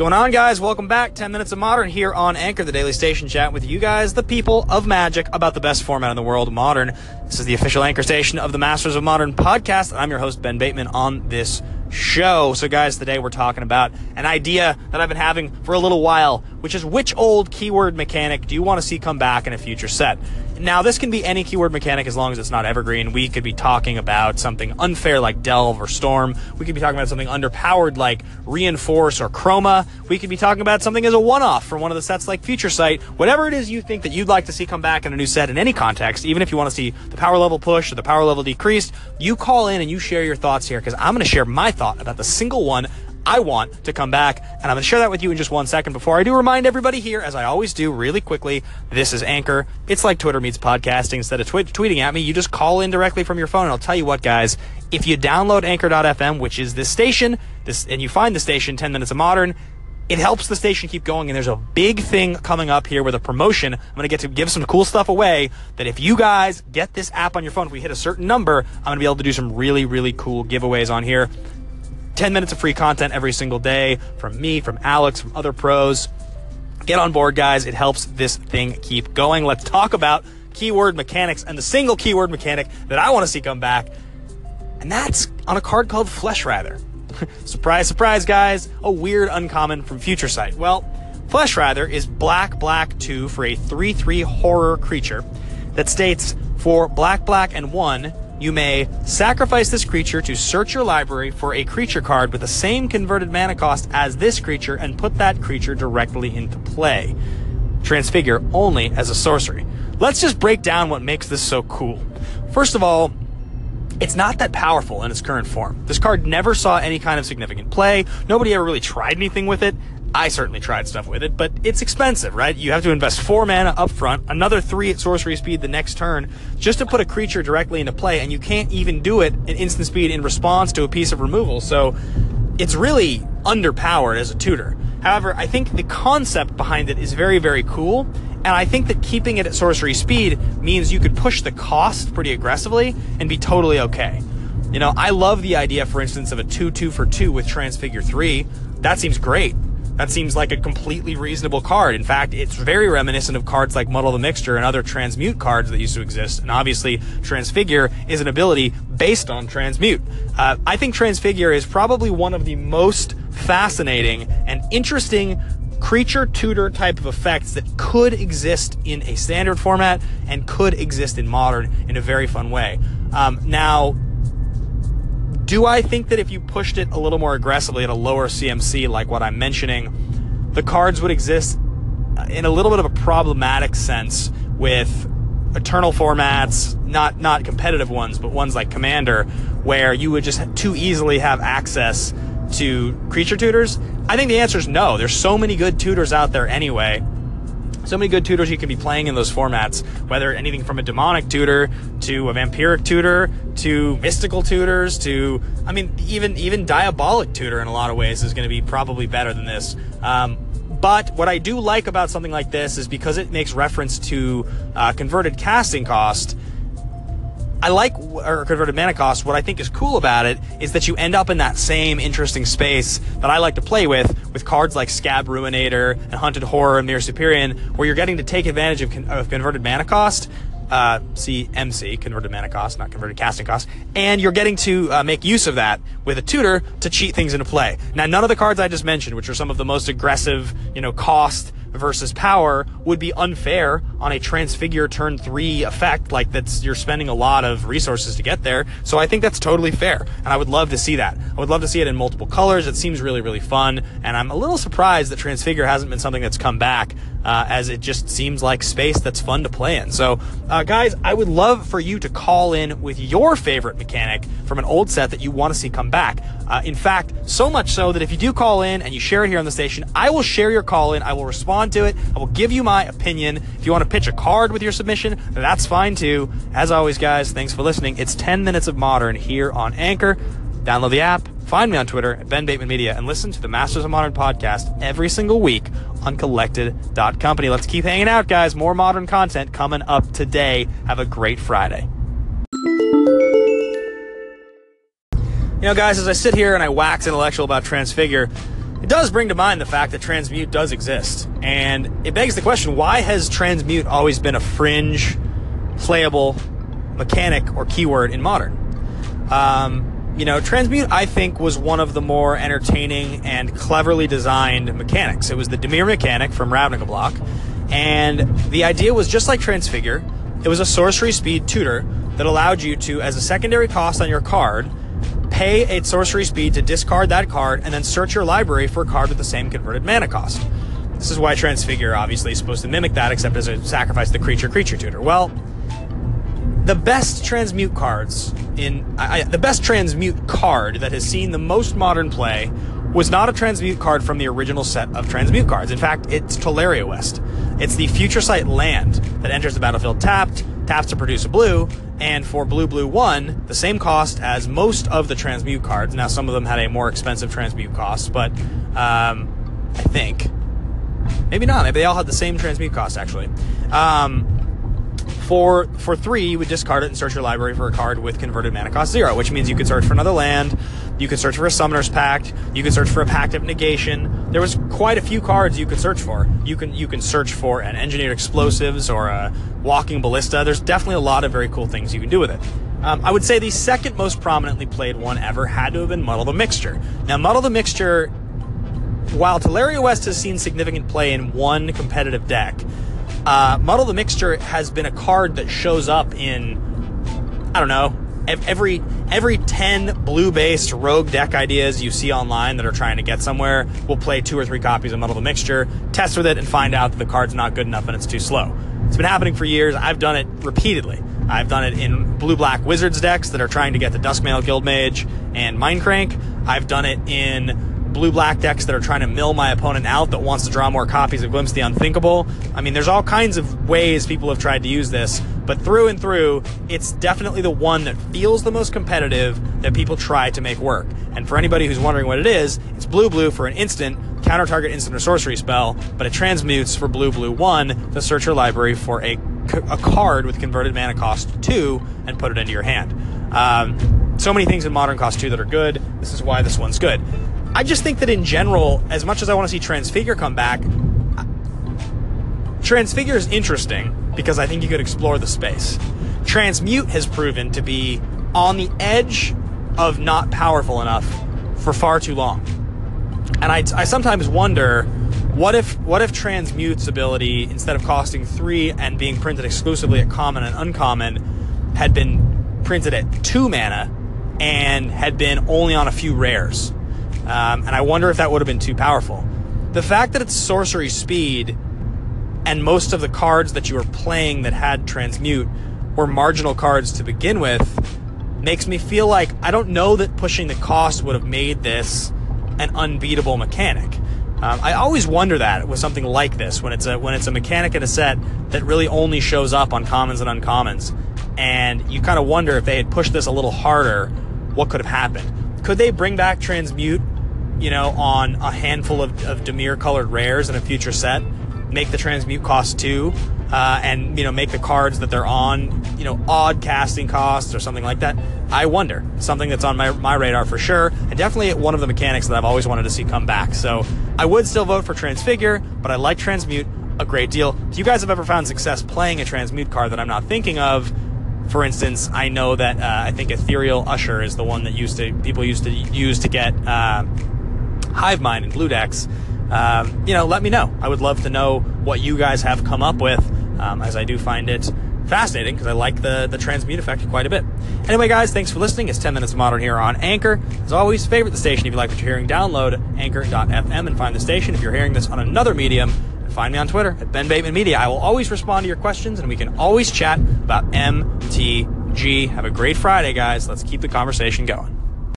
Going on, guys? Welcome back. 10 minutes of Modern here on Anchor, the daily station chat with you guys, the people of Magic, about the best format in the world, Modern. This is the official Anchor station of the Masters of Modern podcast. I'm your host, Ben Bateman, on this show. So, guys, today we're talking about an idea that I've been having for a little while, which is which old keyword mechanic do you want to see come back in a future set? Now, this can be any keyword mechanic as long as it's not evergreen. We could be talking about something unfair like Delve or Storm. We could be talking about something underpowered like Reinforce or Chroma. We could be talking about something as a one-off for one of the sets like Future Sight. Whatever it is you think that you'd like to see come back in a new set in any context, even if you want to see the power level push or the power level decreased, you call in and you share your thoughts here because I'm going to share my thought about the single one I want to come back, and I'm going to share that with you in just 1 second. Before I do, remind everybody here, as I always do really quickly, this is Anchor. It's like Twitter meets podcasting. Instead of tweeting at me, you just call in directly from your phone, and I'll tell you what, guys, if you download Anchor.fm, which is this station, and you find the station, 10 Minutes of Modern, it helps the station keep going, and there's a big thing coming up here with a promotion. I'm going to get to give some cool stuff away that if you guys get this app on your phone, if we hit a certain number, I'm going to be able to do some really, really cool giveaways on here. 10 minutes of free content every single day from me, from Alex, from other pros. Get on board, guys. It helps this thing keep going. Let's talk about keyword mechanics and the single keyword mechanic that I want to see come back. And that's on a card called Fleshrather. Surprise, surprise, guys. A weird uncommon from Future Sight. Well, Fleshrather is black, black, 2 for a 3/3 horror creature that states for black, black, and 1, you may sacrifice this creature to search your library for a creature card with the same converted mana cost as this creature and put that creature directly into play. Transfigure only as a sorcery. Let's just break down what makes this so cool. First of all, it's not that powerful in its current form. This card never saw any kind of significant play. Nobody ever really tried anything with it. I certainly tried stuff with it, but it's expensive, right? You have to invest 4 mana up front, another 3 at sorcery speed the next turn, just to put a creature directly into play, and you can't even do it at instant speed in response to a piece of removal, so it's really underpowered as a tutor. However, I think the concept behind it is very, very cool, and I think that keeping it at sorcery speed means you could push the cost pretty aggressively and be totally okay. You know, I love the idea, for instance, of a 2/2 for 2 with Transfigure 3. That seems great. That seems like a completely reasonable card. In fact, it's very reminiscent of cards like Muddle the Mixture and other Transmute cards that used to exist. And obviously, Transfigure is an ability based on Transmute. I think Transfigure is probably one of the most fascinating and interesting creature tutor type of effects that could exist in a standard format and could exist in Modern in a very fun way. Now, do I think that if you pushed it a little more aggressively at a lower CMC like what I'm mentioning, the cards would exist in a little bit of a problematic sense with eternal formats, not competitive ones, but ones like Commander, where you would just too easily have access to creature tutors? I think the answer is no. There's so many good tutors out there anyway. So many good tutors you can be playing in those formats, whether anything from a demonic tutor to a vampiric tutor to mystical tutors to, I mean, even diabolic tutor in a lot of ways is going to be probably better than this. But what I do like about something like this is because it makes reference to converted casting cost, or converted mana cost, what I think is cool about it is that you end up in that same interesting space that I like to play with cards like Scab Ruinator and Hunted Horror and Mirror Superior, where you're getting to take advantage of converted mana cost, CMC, converted mana cost, not converted casting cost, and you're getting to make use of that with a tutor to cheat things into play. Now, none of the cards I just mentioned, which are some of the most aggressive, you know, cost versus power, would be unfair on a Transfigure turn 3 effect, like that's, you're spending a lot of resources to get there, so I think that's totally fair, and I would love to see that. I would love to see it in multiple colors. It seems really, really fun, and I'm a little surprised that Transfigure hasn't been something that's come back, as it just seems like space that's fun to play in. So, guys, I would love for you to call in with your favorite mechanic from an old set that you want to see come back. In fact, so much so that if you do call in and you share it here on the station, I will share your call in, I will respond to it, I will give you my opinion. If you want to pitch a card with your submission, that's fine too. As always, guys, thanks for listening. It's 10 Minutes of Modern here on Anchor. Download the app, find me on Twitter at Ben Bateman Media, and listen to the Masters of Modern podcast every single week on collected.company. Let's keep hanging out, guys. More Modern content coming up today. Have a great Friday. You know, guys, as I sit here and I wax intellectual about Transfigure, It does bring to mind the fact that Transmute does exist, and it begs the question, why has Transmute always been a fringe, playable mechanic or keyword in Modern? You know, Transmute, I think, was one of the more entertaining and cleverly designed mechanics. It was the Dimir mechanic from Ravnica Block, and the idea was just like Transfigure, it was a sorcery speed tutor that allowed you to, as a secondary cost on your card, pay a sorcery speed to discard that card and then search your library for a card with the same converted mana cost. This is why Transfigure obviously is supposed to mimic that, except as a sacrifice the creature tutor. Well, the best Transmute cards the best Transmute card that has seen the most Modern play was not a Transmute card from the original set of Transmute cards. In fact, it's Tolaria West. It's the Future Sight land that enters the battlefield tapped, taps to produce a blue, and for blue 1, the same cost as most of the Transmute cards. Now, some of them had a more expensive Transmute cost, but I think maybe not. Maybe they all had the same Transmute cost, actually. For 3, you would discard it and search your library for a card with converted mana cost 0, which means you could search for another land, you could search for a Summoner's Pact, you could search for a Pact of Negation. There was quite a few cards you could search for. You can search for an Engineered Explosives or a Walking Ballista. There's definitely a lot of very cool things you can do with it. I would say the second most prominently played one ever had to have been Muddle the Mixture. Now, Muddle the Mixture, while Tolaria West has seen significant play in one competitive deck, Muddle the Mixture has been a card that shows up in, I don't know, every 10 blue-based rogue deck ideas you see online that are trying to get somewhere will play 2 or 3 copies of Muddle the Mixture, test with it, and find out that the card's not good enough and it's too slow. It's been happening for years. I've done it repeatedly. I've done it in blue-black Wizards decks that are trying to get the Duskmail Guildmage and Mindcrank. I've done it in blue-black decks that are trying to mill my opponent out that wants to draw more copies of Glimpse the Unthinkable. I mean, there's all kinds of ways people have tried to use this, but through and through, it's definitely the one that feels the most competitive that people try to make work. And for anybody who's wondering what it is, it's blue-blue for an instant, counter-target instant or sorcery spell, but it transmutes for blue-blue 1 to search your library for a card with converted mana cost 2 and put it into your hand. So many things in Modern cost 2 that are good. This is why this one's good. I just think that in general, as much as I want to see Transfigure come back, Transfigure is interesting because I think you could explore the space. Transmute has proven to be on the edge of not powerful enough for far too long. And I sometimes wonder, what if Transmute's ability, instead of costing 3 and being printed exclusively at common and uncommon, had been printed at 2 mana and had been only on a few rares? And I wonder if that would have been too powerful. The fact that it's sorcery speed and most of the cards that you were playing that had Transmute were marginal cards to begin with makes me feel like I don't know that pushing the cost would have made this an unbeatable mechanic. I always wonder that with something like this, when it's a mechanic in a set that really only shows up on commons and uncommons, and you kind of wonder if they had pushed this a little harder, what could have happened? Could they bring back Transmute, you know, on a handful of Dimir-colored rares in a future set, make the Transmute cost 2, and, you know, make the cards that they're on, you know, odd casting costs or something like that? I wonder. Something that's on my radar for sure, and definitely one of the mechanics that I've always wanted to see come back. So I would still vote for Transfigure, but I like Transmute a great deal. If you guys have ever found success playing a Transmute card that I'm not thinking of, for instance, I know that I think Ethereal Usher is the one that people used to get Hive Mind and blue decks. You know, let me know. I would love to know what you guys have come up with, as I do find it fascinating because I like the Transmute effect quite a bit. Anyway, guys, thanks for listening. It's 10 Minutes of Modern here on Anchor. As always, favorite the station if you like what you're hearing. Download anchor.fm and find the station. If you're hearing this on another medium, find me on Twitter at Ben Bateman Media. I will always respond to your questions, and we can always chat about MTG. Have a great Friday, guys. Let's keep the conversation going.